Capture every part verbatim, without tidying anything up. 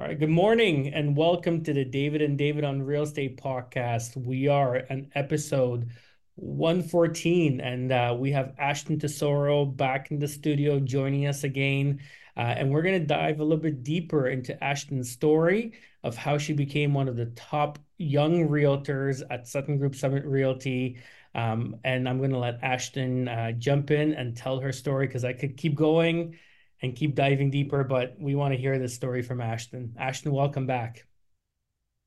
All right, good morning and welcome to the David and David on Real Estate podcast. We are on episode one fourteen and uh, we have Ashton Tesoro back in the studio joining us again. Uh, and we're going to dive a little bit deeper into Ashton's story of how she became one of the top young realtors at Sutton Group Summit Realty. Um, and I'm going to let Ashton uh, jump in and tell her story because I could keep going and keep diving deeper, but we want to hear this story from Ashton. Ashton, welcome back.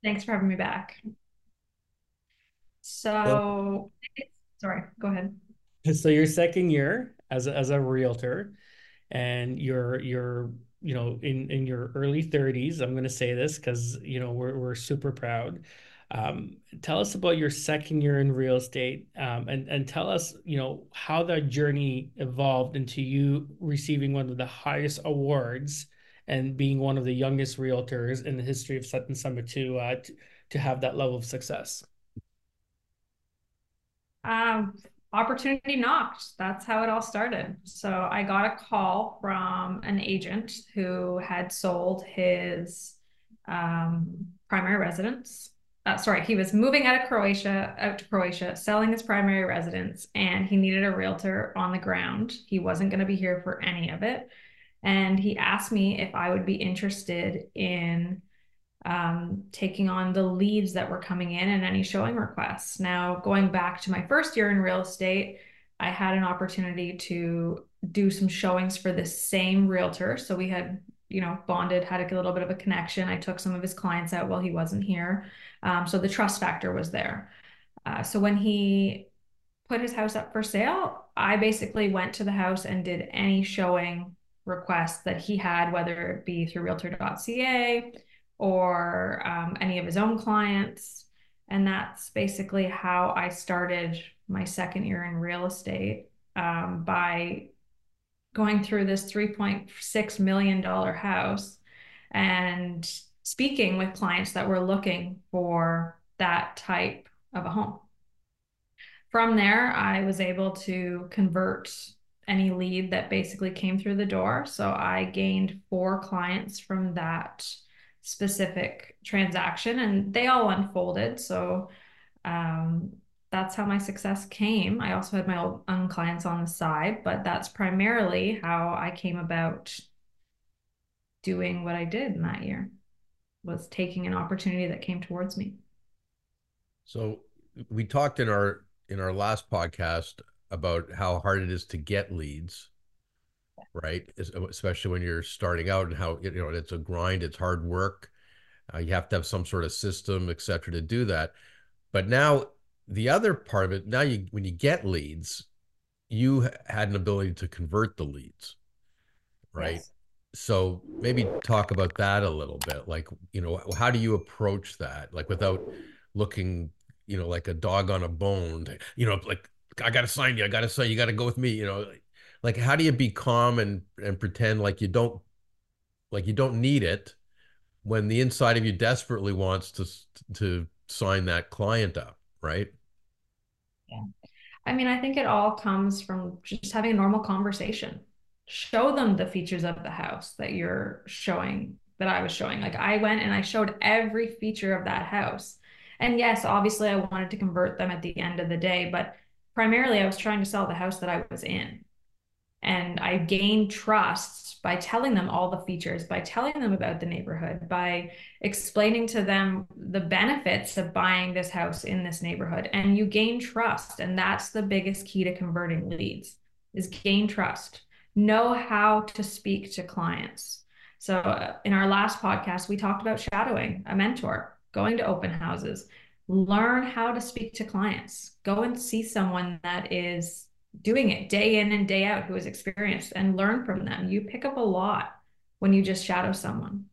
Thanks for having me back. So, so sorry, go ahead. So your second year as a, as a realtor and you're, you're, you know, in, in your early thirties, I'm going to say this because, you know, we're, we're super proud. Um, tell us about your second year in real estate, um, and, and tell us, you know, how that journey evolved into you receiving one of the highest awards and being one of the youngest realtors in the history of Sutton Summit to, uh, to, to have that level of success. Um, opportunity knocked. That's how it all started. So I got a call from an agent who had sold his, um, primary residence. Uh, sorry, he was moving out of Croatia, out to Croatia, selling his primary residence, and he needed a realtor on the ground. He wasn't going to be here for any of it. And he asked me if I would be interested in um, taking on the leads that were coming in and any showing requests. Now, going back to my first year in real estate, I had an opportunity to do some showings for the same realtor. So we had you know, bonded, had a little bit of a connection. I took some of his clients out while he wasn't here. Um, so the trust factor was there. Uh, so when he put his house up for sale, I basically went to the house and did any showing requests that he had, whether it be through realtor dot c a or um, any of his own clients. And that's basically how I started my second year in real estate, um, by going through this three point six million dollars house and speaking with clients that were looking for that type of a home. From there, I was able to convert any lead that basically came through the door. So I gained four clients from that specific transaction and they all unfolded. So, um, that's how my success came. I also had my own clients on the side, but that's primarily how I came about doing what I did in that year, was taking an opportunity that came towards me. So we talked in our, in our last podcast about how hard it is to get leads, right? Especially when you're starting out and how, you know, it's a grind, it's hard work. Uh, you have to have some sort of system, et cetera, to do that. But now, the other part of it, now you, when you get leads, you had an ability to convert the leads, right? Yes. So maybe talk about that a little bit. Like, you know, how do you approach that? Like without looking, you know, like a dog on a bone, to, you know, like I got to sign you, I got to sign you, you got to go with me, you know, like how do you be calm and, and pretend like you don't, like you don't need it when the inside of you desperately wants to, to sign that client up? Right? Yeah. I mean, I think it all comes from just having a normal conversation. Show them the features of the house that you're showing, that I was showing. Like I went and I showed every feature of that house. And yes, obviously I wanted to convert them at the end of the day, but primarily I was trying to sell the house that I was in. And I gained trust by telling them all the features, by telling them about the neighborhood, by explaining to them the benefits of buying this house in this neighborhood. And you gain trust. And that's the biggest key to converting leads, is gain trust. Know how to speak to clients. So uh, in our last podcast, we talked about shadowing a mentor, going to open houses, learn how to speak to clients, go and see someone that is doing it day in and day out, who is experienced, and learn from them. You pick up a lot when you just shadow someone.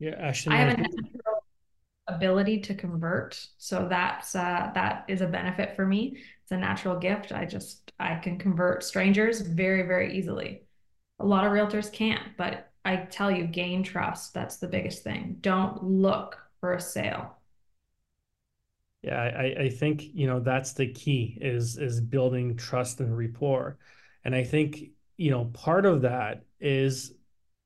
Yeah, Ashton, I have a natural ability to convert. So that's, uh, that is a benefit for me. It's a natural gift. I just, I can convert strangers very, very easily. A lot of realtors can't, but I tell you, gain trust. That's the biggest thing. Don't look for a sale. Yeah, I, I think, you know, that's the key is, is building trust and rapport. And I think, you know, part of that is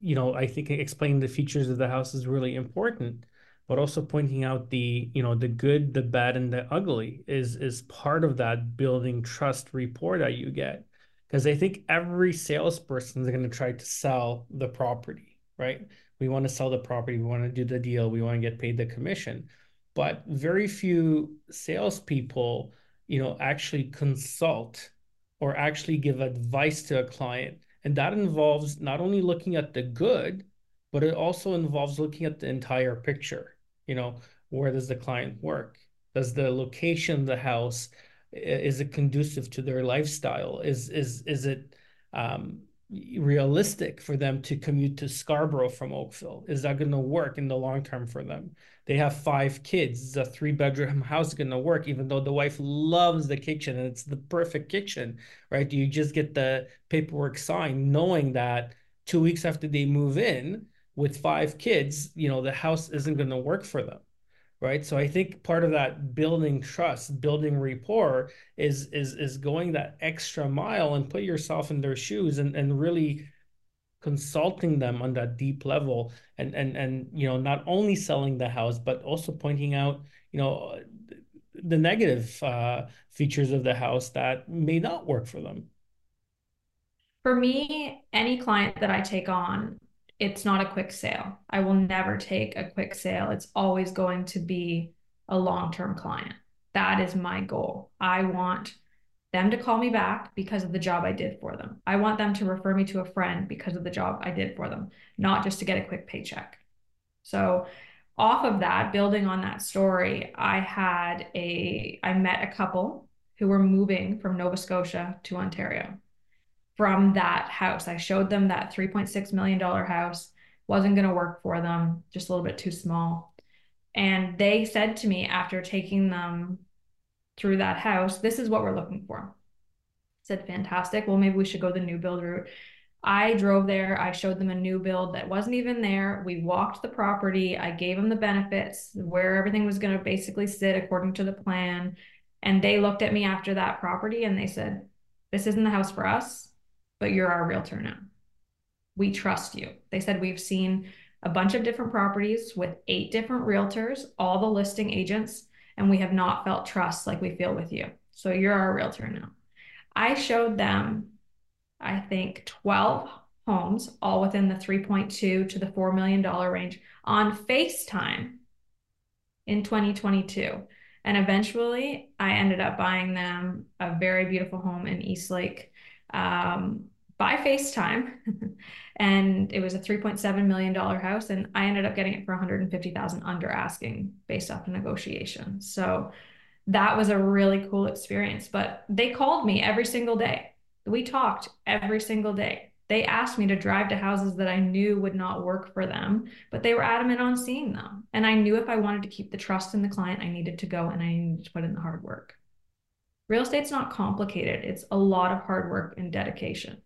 you know, I think explaining the features of the house is really important, but also pointing out the, you know, the good, the bad, and the ugly is, is part of that building trust rapport that you get. Because I think every salesperson is going to try to sell the property, right? We want to sell the property. We want to do the deal. We want to get paid the commission. But very few salespeople, you know, actually consult or actually give advice to a client. And that involves not only looking at the good, but it also involves looking at the entire picture. You know, where does the client work? Does the location of the house, is it conducive to their lifestyle? Is is is it um, realistic for them to commute to Scarborough from Oakville? Is that going to work in the long term for them? They have five kids. Is a three bedroom house going to work? Even though the wife loves the kitchen and it's the perfect kitchen, right? You just get the paperwork signed, knowing that two weeks after they move in with five kids, you know, the house isn't going to work for them. Right. So I think part of that building trust, building rapport is is is going that extra mile and put yourself in their shoes and, and really consulting them on that deep level and and and you know, not only selling the house, but also pointing out, you know, the negative uh, features of the house that may not work for them. For me, any client that I take on, it's not a quick sale. I will never take a quick sale. It's always going to be a long-term client. That is my goal. I want them to call me back because of the job I did for them. I want them to refer me to a friend because of the job I did for them, not just to get a quick paycheck. So off of that, building on that story, I had a, I met a couple who were moving from Nova Scotia to Ontario. From that house, I showed them that three point six million dollars house wasn't going to work for them, just a little bit too small. And they said to me after taking them through that house, this is what we're looking for. I said, fantastic. Well, maybe we should go the new build route. I drove there. I showed them a new build that wasn't even there. We walked the property. I gave them the benefits, where everything was going to basically sit according to the plan. And they looked at me after that property and they said, this isn't the house for us, but you're our realtor now. We trust you. They said, we've seen a bunch of different properties with eight different realtors, all the listing agents, and we have not felt trust like we feel with you. So you're our realtor now. I showed them, I think, twelve homes, all within the three point two to the four million dollars range on FaceTime in twenty twenty-two. And eventually I ended up buying them a very beautiful home in Eastlake, um, by FaceTime. And it was a three point seven million dollars house. And I ended up getting it for one hundred fifty thousand dollars under asking based off the negotiation. So that was a really cool experience, but they called me every single day. We talked every single day. They asked me to drive to houses that I knew would not work for them, but they were adamant on seeing them. And I knew if I wanted to keep the trust in the client, I needed to go and I needed to put in the hard work. Real estate's not complicated. It's a lot of hard work and dedication.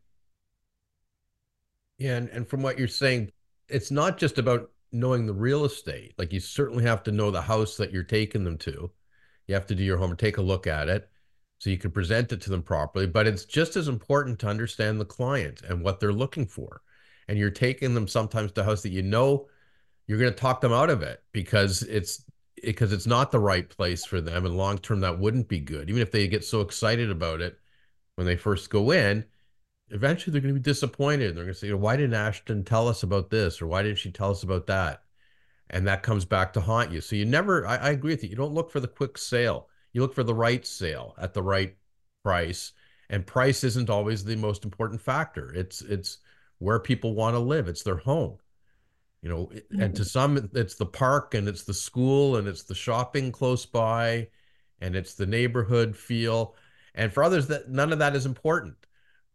Yeah, and, and from what you're saying, it's not just about knowing the real estate. Like, you certainly have to know the house that you're taking them to. You have to do your homework, take a look at it so you can present it to them properly. But it's just as important to understand the client and what they're looking for. And you're taking them sometimes to a house that you know you're going to talk them out of it because it's because it's not the right place for them. And long-term, that wouldn't be good. Even if they get so excited about it when they first go in, eventually they're going to be disappointed. They're going to say, why didn't Ashton tell us about this? Or why didn't she tell us about that? And that comes back to haunt you. So you never, I, I agree with you. You don't look for the quick sale. You look for the right sale at the right price. And price isn't always the most important factor. It's, it's where people want to live. It's their home. You know, and to some, it's the park and it's the school and it's the shopping close by and it's the neighborhood feel. And for others, that none of that is important.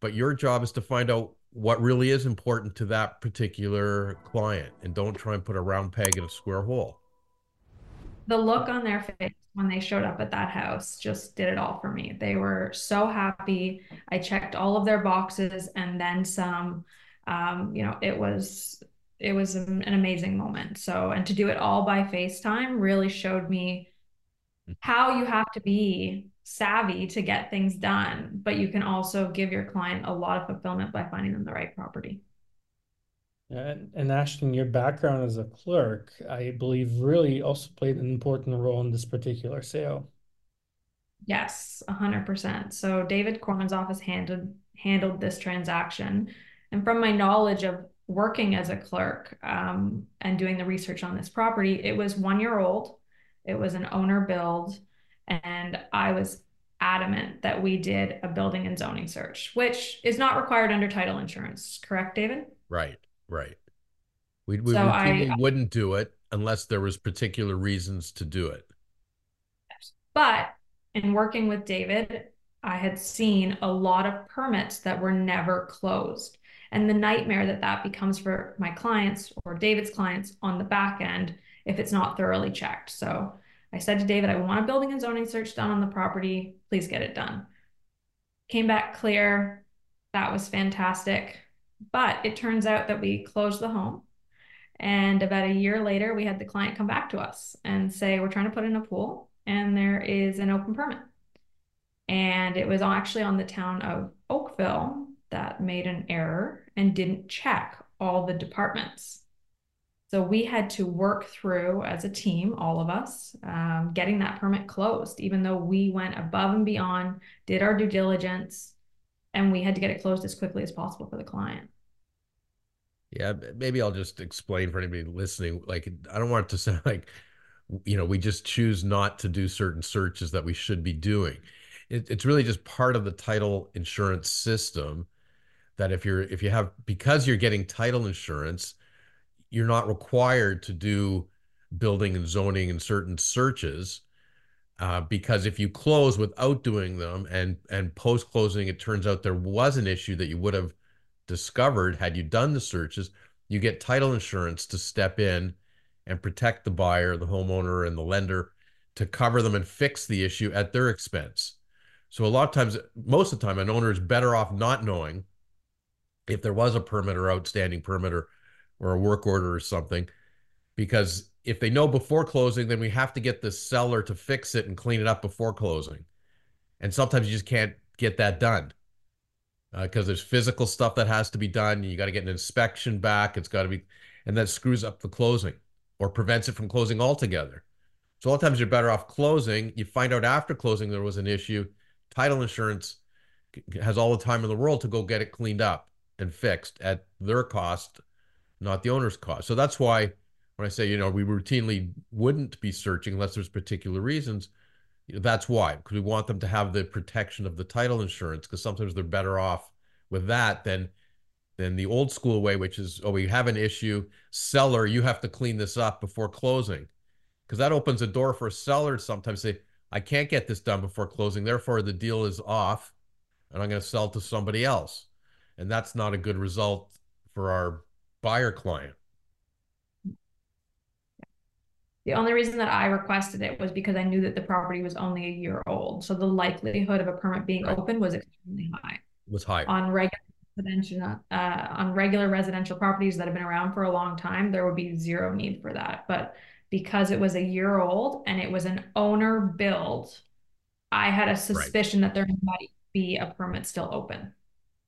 But your job is to find out what really is important to that particular client, and don't try and put a round peg in a square hole. The look on their face when they showed up at that house just did it all for me. They were so happy. I checked all of their boxes and then some. Um, you know, it was... it was an amazing moment. So, and to do it all by FaceTime really showed me how you have to be savvy to get things done, but you can also give your client a lot of fulfillment by finding them the right property. And, and Ashton, your background as a clerk, I believe, really also played an important role in this particular sale. Yes, one hundred percent. So David Kormans' office handled handled this transaction. And from my knowledge of working as a clerk um, and doing the research on this property, it was one year old. It was an owner build. And I was adamant that we did a building and zoning search, which is not required under title insurance. Correct, David? Right, right. We, we so would, I, wouldn't do it unless there was particular reasons to do it. But in working with David, I had seen a lot of permits that were never closed. And the nightmare that that becomes for my clients or David's clients on the back end if it's not thoroughly checked. So I said to David, I want a building and zoning search done on the property. Please get it done. Came back clear. That was fantastic. But it turns out that we closed the home. And about a year later, we had the client come back to us and say, we're trying to put in a pool and there is an open permit. And it was actually on the town of Oakville that made an error and didn't check all the departments. So we had to work through as a team, all of us, um, getting that permit closed, even though we went above and beyond, did our due diligence, and we had to get it closed as quickly as possible for the client. Yeah, maybe I'll just explain for anybody listening. Like, I don't want it to sound like, you know, we just choose not to do certain searches that we should be doing. It, it's really just part of the title insurance system that if you're, if you have, because you're getting title insurance, you're not required to do building and zoning and certain searches uh, because if you close without doing them and, and post-closing, it turns out there was an issue that you would have discovered had you done the searches, you get title insurance to step in and protect the buyer, the homeowner, and the lender to cover them and fix the issue at their expense. So a lot of times, most of the time, an owner is better off not knowing if there was a permit or outstanding permit or or a work order or something, because if they know before closing, then we have to get the seller to fix it and clean it up before closing. And sometimes you just can't get that done because uh, there's physical stuff that has to be done. You got to get an inspection back. It's got to be, and that screws up the closing or prevents it from closing altogether. So a lot of times you're better off closing. You find out after closing there was an issue. Title insurance has all the time in the world to go get it cleaned up and fixed at their cost, not the owner's cost. So that's why when I say, you know, we routinely wouldn't be searching unless there's particular reasons, you know, that's why, because we want them to have the protection of the title insurance, because sometimes they're better off with that than, than the old school way, which is, oh, we have an issue, seller, you have to clean this up before closing. Because that opens a door for a seller to sometimes say, I can't get this done before closing, therefore the deal is off and I'm going to sell to somebody else. And that's not a good result for our buyer client. The only reason that I requested it was because I knew that the property was only a year old. So the likelihood of a permit being right. open was extremely high. It was high. On regular, residential, uh, on regular residential properties that have been around for a long time, there would be zero need for that. But because it was a year old and it was an owner build, I had a suspicion right. that there might be a permit still open.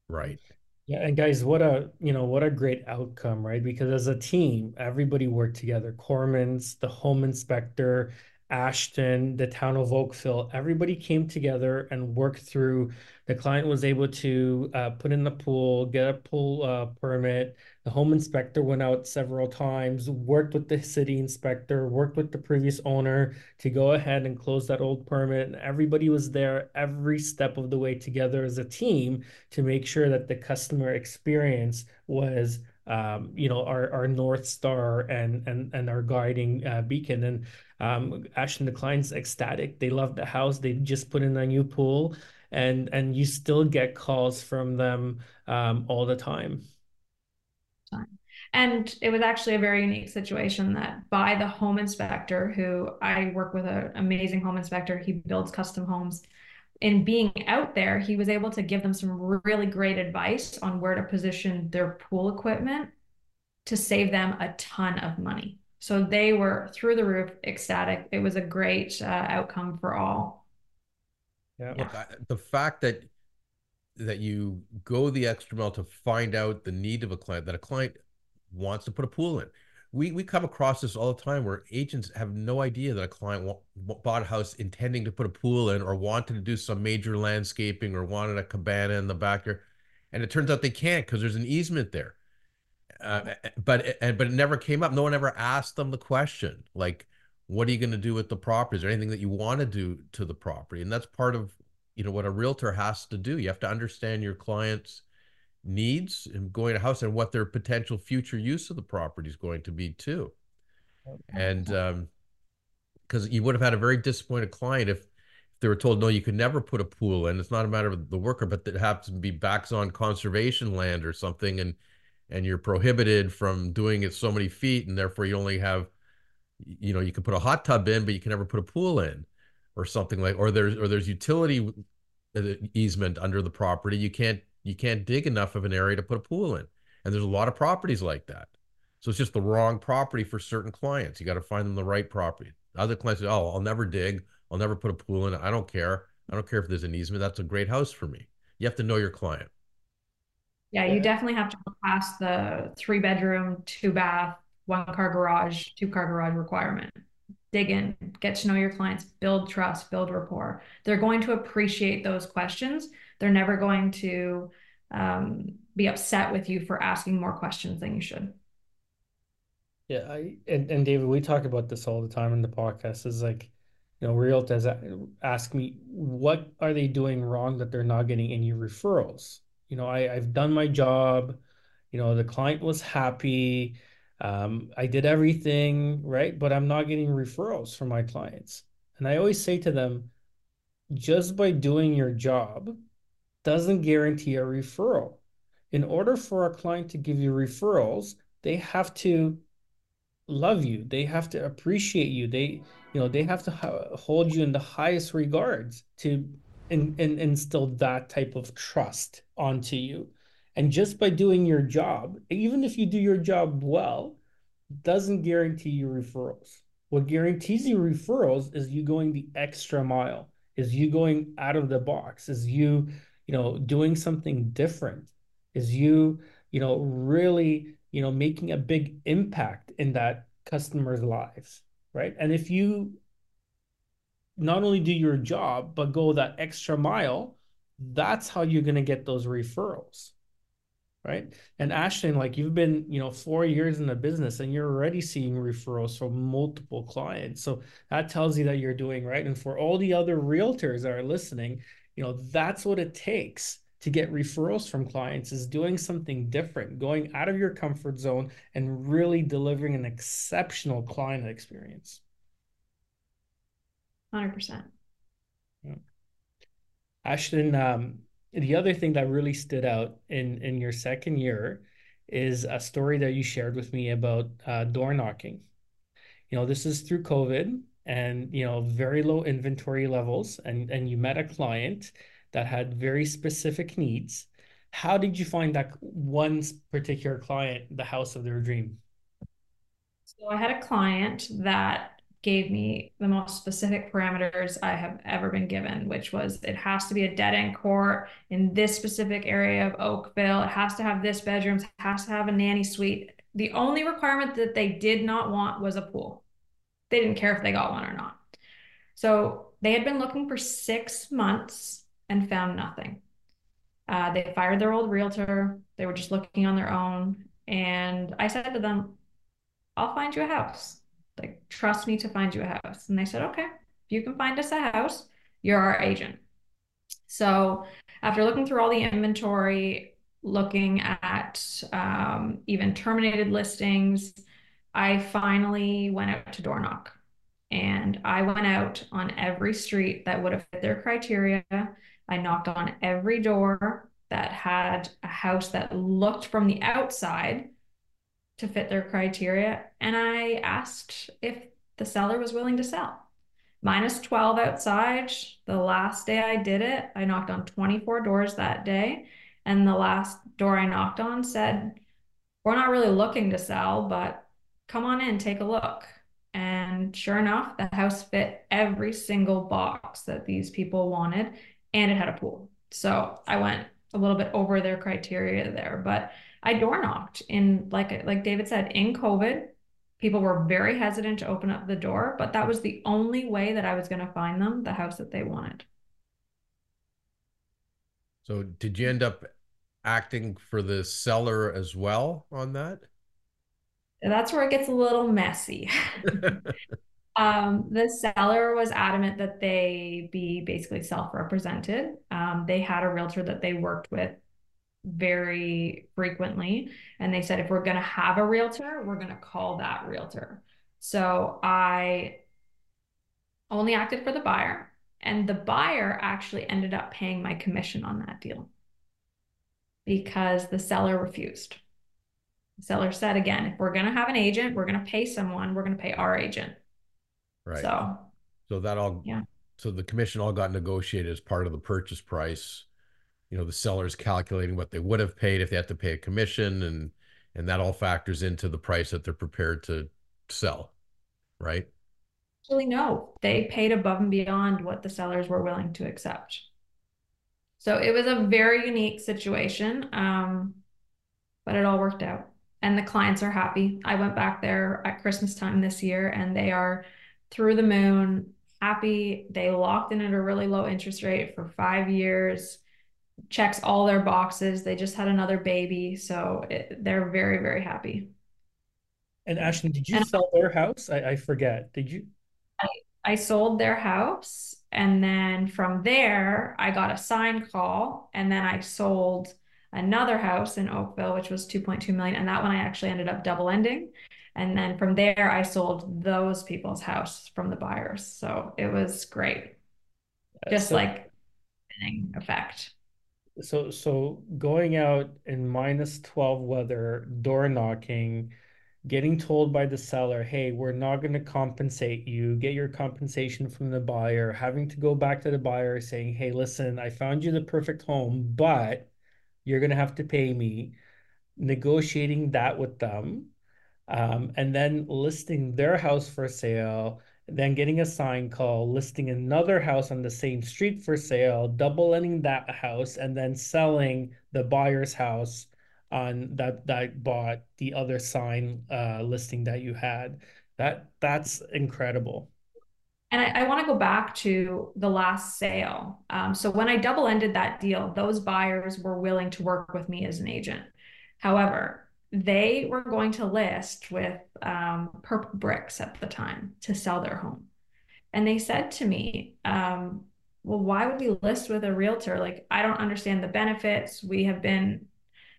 Right. Yeah, and guys, what a, you know, what a great outcome, right? Because as a team, everybody worked together. Kormans, the home inspector, Ashton, the town of Oakville, everybody came together and worked through. The client was able to uh, put in the pool, get a pool uh, permit. The home inspector went out several times, worked with the city inspector, worked with the previous owner to go ahead and close that old permit. And everybody was there every step of the way together as a team to make sure that the customer experience was, um, you know, our, our North Star and, and, and our guiding uh, beacon. And um, Ashton, the client's ecstatic. They love the house. They just put in a new pool. And and you still get calls from them um, all the time. And it was actually a very unique situation that by the home inspector, who I work with, an amazing home inspector, he builds custom homes. In being out there, he was able to give them some really great advice on where to position their pool equipment to save them a ton of money. So they were through the roof, ecstatic. It was a great uh, outcome for all. Yeah. Look, I, the fact that that you go the extra mile to find out the need of a client, that a client wants to put a pool in. We, we come across this all the time where agents have no idea that a client bought a house intending to put a pool in or wanted to do some major landscaping or wanted a cabana in the backyard. And it turns out they can't because there's an easement there. Uh, but, and, but it never came up. No one ever asked them the question, like, what are you going to do with the property? Is there anything that you want to do to the property? And that's part of, you know, what a realtor has to do. You have to understand your client's needs and going to house and what their potential future use of the property is going to be too. And um, because you would have had a very disappointed client if, if they were told, no, you could never put a pool in. It's not a matter of the worker, but that happens to be backs on conservation land or something, and and you're prohibited from doing it so many feet, and therefore you only have, you know, you can put a hot tub in, but you can never put a pool in or something like, or there's, or there's utility easement under the property. You can't, you can't dig enough of an area to put a pool in. And there's a lot of properties like that. So it's just the wrong property for certain clients. You got to find them the right property. Other clients say, oh, I'll never dig. I'll never put a pool in. I don't care. I don't care if there's an easement. That's a great house for me. You have to know your client. Yeah, you definitely have to go past the three bedroom, two bath, one car garage, two car garage requirement. Dig in, get to know your clients, build trust, build rapport. They're going to appreciate those questions. They're never going to um, be upset with you for asking more questions than you should. Yeah, I, and, and David, we talk about this all the time in the podcast, is like, you know, realtors ask me, what are they doing wrong that they're not getting any referrals? You know, I, I've done my job, you know, the client was happy, um, I did everything, right? But I'm not getting referrals from my clients. And I always say to them, just by doing your job doesn't guarantee a referral. In order for a client to give you referrals, they have to love you. They have to appreciate you. They, you know, they have to hold you in the highest regards to And, and instill that type of trust onto you. And just by doing your job, even if you do your job well, doesn't guarantee you referrals. What guarantees you referrals is you going the extra mile, is you going out of the box, is you, you know, doing something different, is you, you know, really, you know, making a big impact in that customer's lives, right? And if you not only do your job, but go that extra mile, that's how you're going to get those referrals, right? And Ashton, like you've been, you know, four years in the business and you're already seeing referrals from multiple clients. So that tells you that you're doing right. And for all the other realtors that are listening, you know, that's what it takes to get referrals from clients, is doing something different, going out of your comfort zone and really delivering an exceptional client experience. one hundred percent. Yeah. Ashton, um, the other thing that really stood out in, in your second year is a story that you shared with me about uh, door knocking. You know, this is through COVID and, you know, very low inventory levels, and, and you met a client that had very specific needs. How did you find that one particular client, the house of their dream? So I had a client that gave me the most specific parameters I have ever been given, which was it has to be a dead end court in this specific area of Oakville. It has to have this bedrooms, it has to have a nanny suite. The only requirement that they did not want was a pool. They didn't care if they got one or not. So they had been looking for six months and found nothing. Uh, they fired their old realtor. They were just looking on their own. And I said to them, I'll find you a house. Like, trust me to find you a house. And they said, okay, if you can find us a house, you're our agent. So after looking through all the inventory, looking at um, even terminated listings, I finally went out to door knock. And I went out on every street that would have fit their criteria. I knocked on every door that had a house that looked from the outside to fit their criteria. And I asked if the seller was willing to sell. minus twelve outside, the last day I did it, I knocked on twenty-four doors that day. And the last door I knocked on said, we're not really looking to sell, but come on in, take a look. And sure enough, the house fit every single box that these people wanted, and it had a pool. So I went a little bit over their criteria there, but I door knocked in, like, like David said, in COVID, people were very hesitant to open up the door, but that was the only way that I was going to find them the house that they wanted. So did you end up acting for the seller as well on that? That's where it gets a little messy. Um, the seller was adamant that they be basically self-represented. Um, they had a realtor that they worked with very frequently. And they said, if we're going to have a realtor, we're going to call that realtor. So I only acted for the buyer, and the buyer actually ended up paying my commission on that deal because the seller refused. The seller said, again, if we're going to have an agent, we're going to pay someone, we're going to pay our agent. Right. So, so that all, yeah. So the commission all got negotiated as part of the purchase price. You know, the seller's calculating what they would have paid if they had to pay a commission, and, and that all factors into the price that they're prepared to sell, right? Actually, no, they paid above and beyond what the sellers were willing to accept. So it was a very unique situation, um, but it all worked out and the clients are happy. I went back there at Christmas time this year and they are through the moon, happy. They locked in at a really low interest rate for five years. Checks all their boxes. They just had another baby, so it, they're very, very happy. And Ashton, did you and sell their house? I, I forget. Did you? I, I sold their house, and then from there, I got a sign call, and then I sold another house in Oakville, which was two point two million dollars, and that one I actually ended up double ending. And then from there, I sold those people's house from the buyers, so it was great. Just so, like effect. So, so going out in minus twelve weather, door knocking, getting told by the seller, hey, we're not going to compensate you, get your compensation from the buyer, having to go back to the buyer saying, hey, listen, I found you the perfect home, but you're going to have to pay me, negotiating that with them, um, and then listing their house for sale, then getting a sign call, listing another house on the same street for sale, double ending that house, and then selling the buyer's house on that that bought the other sign uh, listing that you had. That that's incredible. And I, I want to go back to the last sale. Um, so when I double ended that deal, those buyers were willing to work with me as an agent. However, they were going to list with um, Purple Bricks at the time to sell their home. And they said to me, um, well, why would we list with a realtor? Like, I don't understand the benefits. We have been,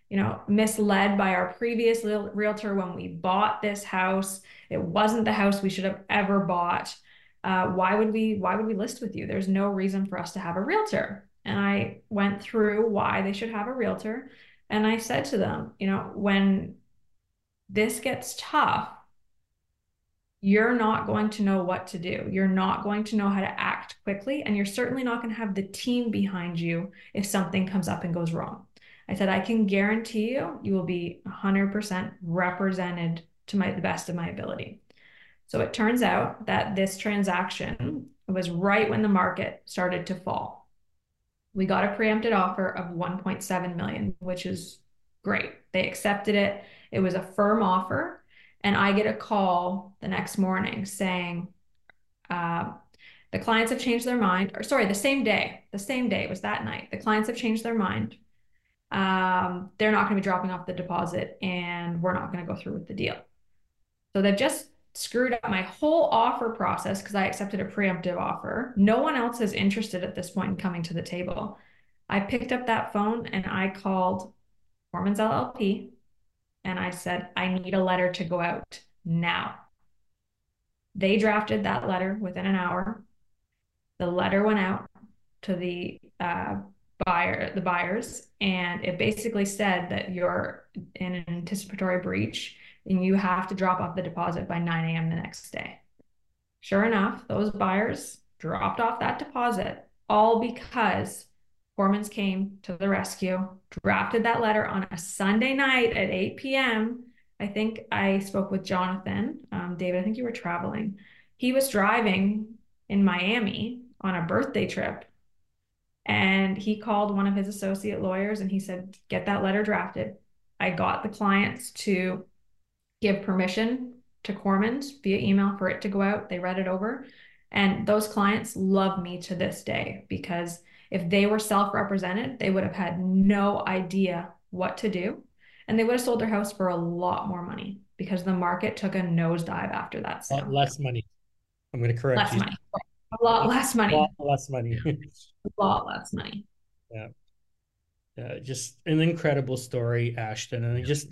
you know, misled by our previous realtor when we bought this house. It wasn't the house we should have ever bought. Uh, why would we, why would we list with you? There's no reason for us to have a realtor. And I went through why they should have a realtor. And I said to them, you know, when this gets tough, you're not going to know what to do. You're not going to know how to act quickly. And you're certainly not going to have the team behind you if something comes up and goes wrong. I said, I can guarantee you, you will be one hundred percent represented to my, the best of my ability. So it turns out that this transaction was right when the market started to fall. We got a preempted offer of one point seven million dollars, which is great. They accepted it. It was a firm offer. And I get a call the next morning saying, uh, the clients have changed their mind. Or sorry, the same day, the same day, it was that night. The clients have changed their mind. Um, they're not going to be dropping off the deposit and we're not going to go through with the deal. So they've just screwed up my whole offer process because I accepted a preemptive offer. No one else is interested at this point in coming to the table. I picked up that phone and I called Kormans L L P and I said, I need a letter to go out now. They drafted that letter within an hour. The letter went out to the uh, buyer, the buyers, and it basically said that you're in an anticipatory breach and you have to drop off the deposit by nine a m the next day. Sure enough, those buyers dropped off that deposit, all because Kormans came to the rescue, drafted that letter on a Sunday night at eight p m I think I spoke with Jonathan. Um, David, I think you were traveling. He was driving in Miami on a birthday trip, and he called one of his associate lawyers, and he said, get that letter drafted. I got the clients to give permission to Kormans via email for it to go out. They read it over. And those clients love me to this day, because if they were self-represented, they would have had no idea what to do. And they would have sold their house for a lot more money, because the market took a nosedive after that. So. Less money. I'm going to correct less you. Money. A lot less money. A lot less money. A lot less money. Yeah. Uh, just an incredible story, Ashton. And it just,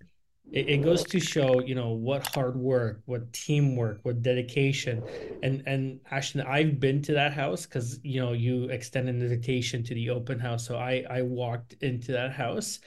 it, it goes to show, you know, what hard work, what teamwork, what dedication. And, and Ashton, I've been to that house because, you know, you extend an invitation to the open house. So I, I walked into that house,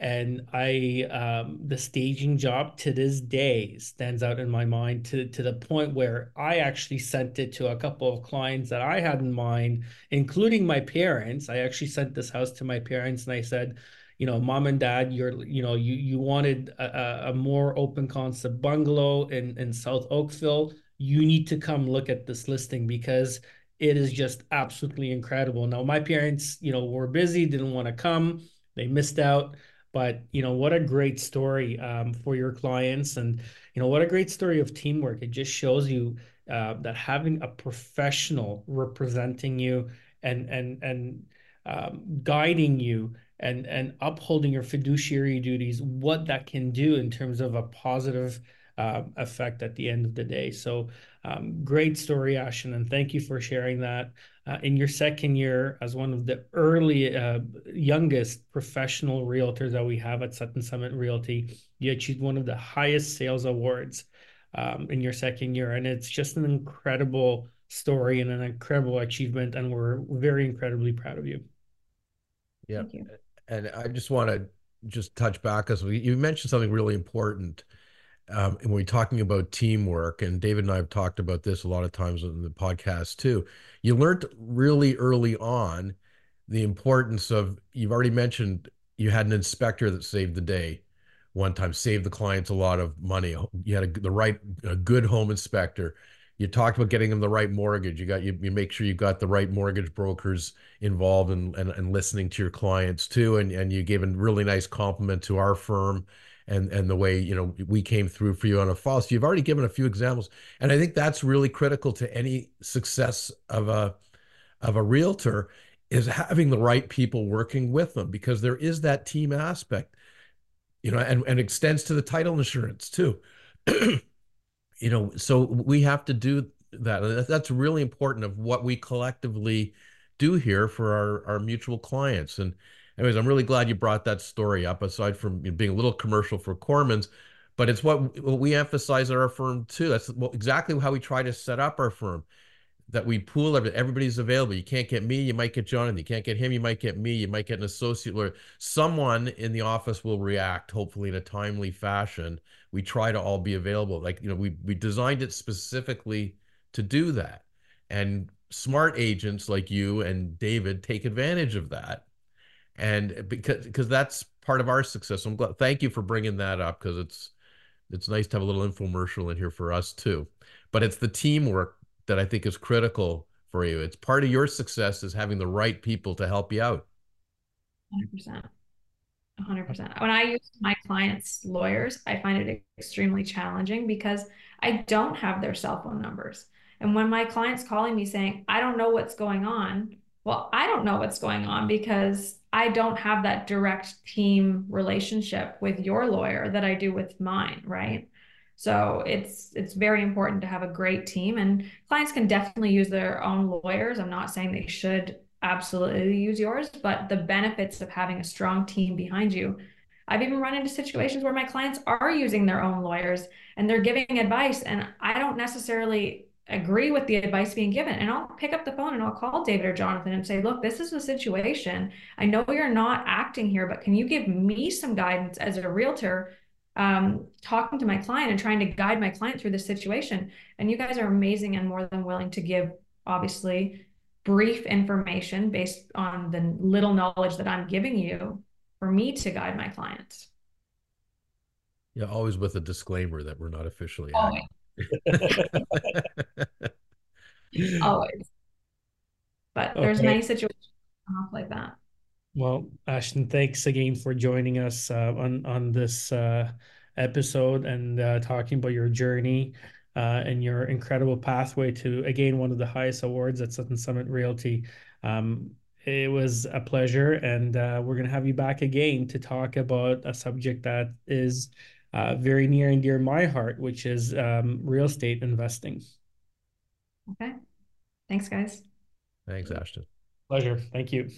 and I, um, the staging job to this day stands out in my mind to, to the point where I actually sent it to a couple of clients that I had in mind, including my parents. I actually sent this house to my parents, and I said, you know, mom and dad, you're, you know, you, you wanted a, a more open concept bungalow in, in South Oakville. You need to come look at this listing, because it is just absolutely incredible. Now, my parents, you know, were busy, didn't want to come. They missed out. But, you know, what a great story um, for your clients. And, you know, what a great story of teamwork. It just shows you uh, that having a professional representing you and and and um, guiding you and, and upholding your fiduciary duties, what that can do in terms of a positive uh, effect at the end of the day. So um, great story, Ashton, and thank you for sharing that. Uh, in your second year as one of the early uh, youngest professional realtors that we have at Sutton Summit Realty, you achieved one of the highest sales awards um, in your second year. And it's just an incredible story and an incredible achievement. And we're very incredibly proud of you. Yeah. Thank you. And I just want to just touch back, because you mentioned something really important. Um, and we're talking about teamwork, and David and I have talked about this a lot of times on the podcast too. You learned really early on the importance of, you've already mentioned, you had an inspector that saved the day one time, saved the clients a lot of money. You had a, the right, a good home inspector. You talked about getting them the right mortgage. You got, you, you make sure you got the right mortgage brokers involved and, and, and listening to your clients too. And, and you gave a really nice compliment to our firm. And, and the way, you know, we came through for you on a file. So you've already given a few examples. And I think that's really critical to any success of a, of a realtor, is having the right people working with them, because there is that team aspect, you know, and, and extends to the title insurance too. You know, so we have to do that. And that's really important of what we collectively do here for our, our mutual clients. And anyways, I'm really glad you brought that story up, aside from being a little commercial for Kormans, but it's what, what we emphasize at our firm too. That's exactly how we try to set up our firm, that we pool everybody. Everybody's available. You can't get me, you might get Jonathan. You can't get him, you might get me. You might get an associate lawyer. Someone in the office will react, hopefully in a timely fashion. We try to all be available. Like, you know, we, we designed it specifically to do that. And smart agents like you and David take advantage of that. And because, because that's part of our success. So I'm glad. Thank you for bringing that up, because it's, it's nice to have a little infomercial in here for us too. But it's the teamwork that I think is critical for you. It's part of your success, is having the right people to help you out. one hundred percent. one hundred percent. When I use my clients' lawyers, I find it extremely challenging, because I don't have their cell phone numbers. And when my client's calling me saying, I don't know what's going on, well, I don't know what's going on, because I don't have that direct team relationship with your lawyer that I do with mine, right? So it's it's very important to have a great team, and clients can definitely use their own lawyers. I'm not saying they should absolutely use yours, but the benefits of having a strong team behind you. I've even run into situations where my clients are using their own lawyers and they're giving advice, and I don't necessarily agree with the advice being given, and I'll pick up the phone and I'll call David or Jonathan and say, look, this is the situation. I know you're not acting here, but can you give me some guidance as a realtor, um, talking to my client and trying to guide my client through this situation? And you guys are amazing and more than willing to give, obviously, brief information based on the little knowledge that I'm giving you for me to guide my clients. Yeah, always with a disclaimer that we're not officially acting. Always. Always. But okay. There's many situations like that. Well, Ashton, thanks again for joining us uh, on on this uh, episode and uh, talking about your journey uh, and your incredible pathway to, again, one of the highest awards at Sutton Summit Realty. Um, it was a pleasure, and uh, we're going to have you back again to talk about a subject that is uh, very near and dear to my heart, which is um, real estate investing. Okay. Thanks, guys. Thanks, Ashton. Pleasure. Thank you.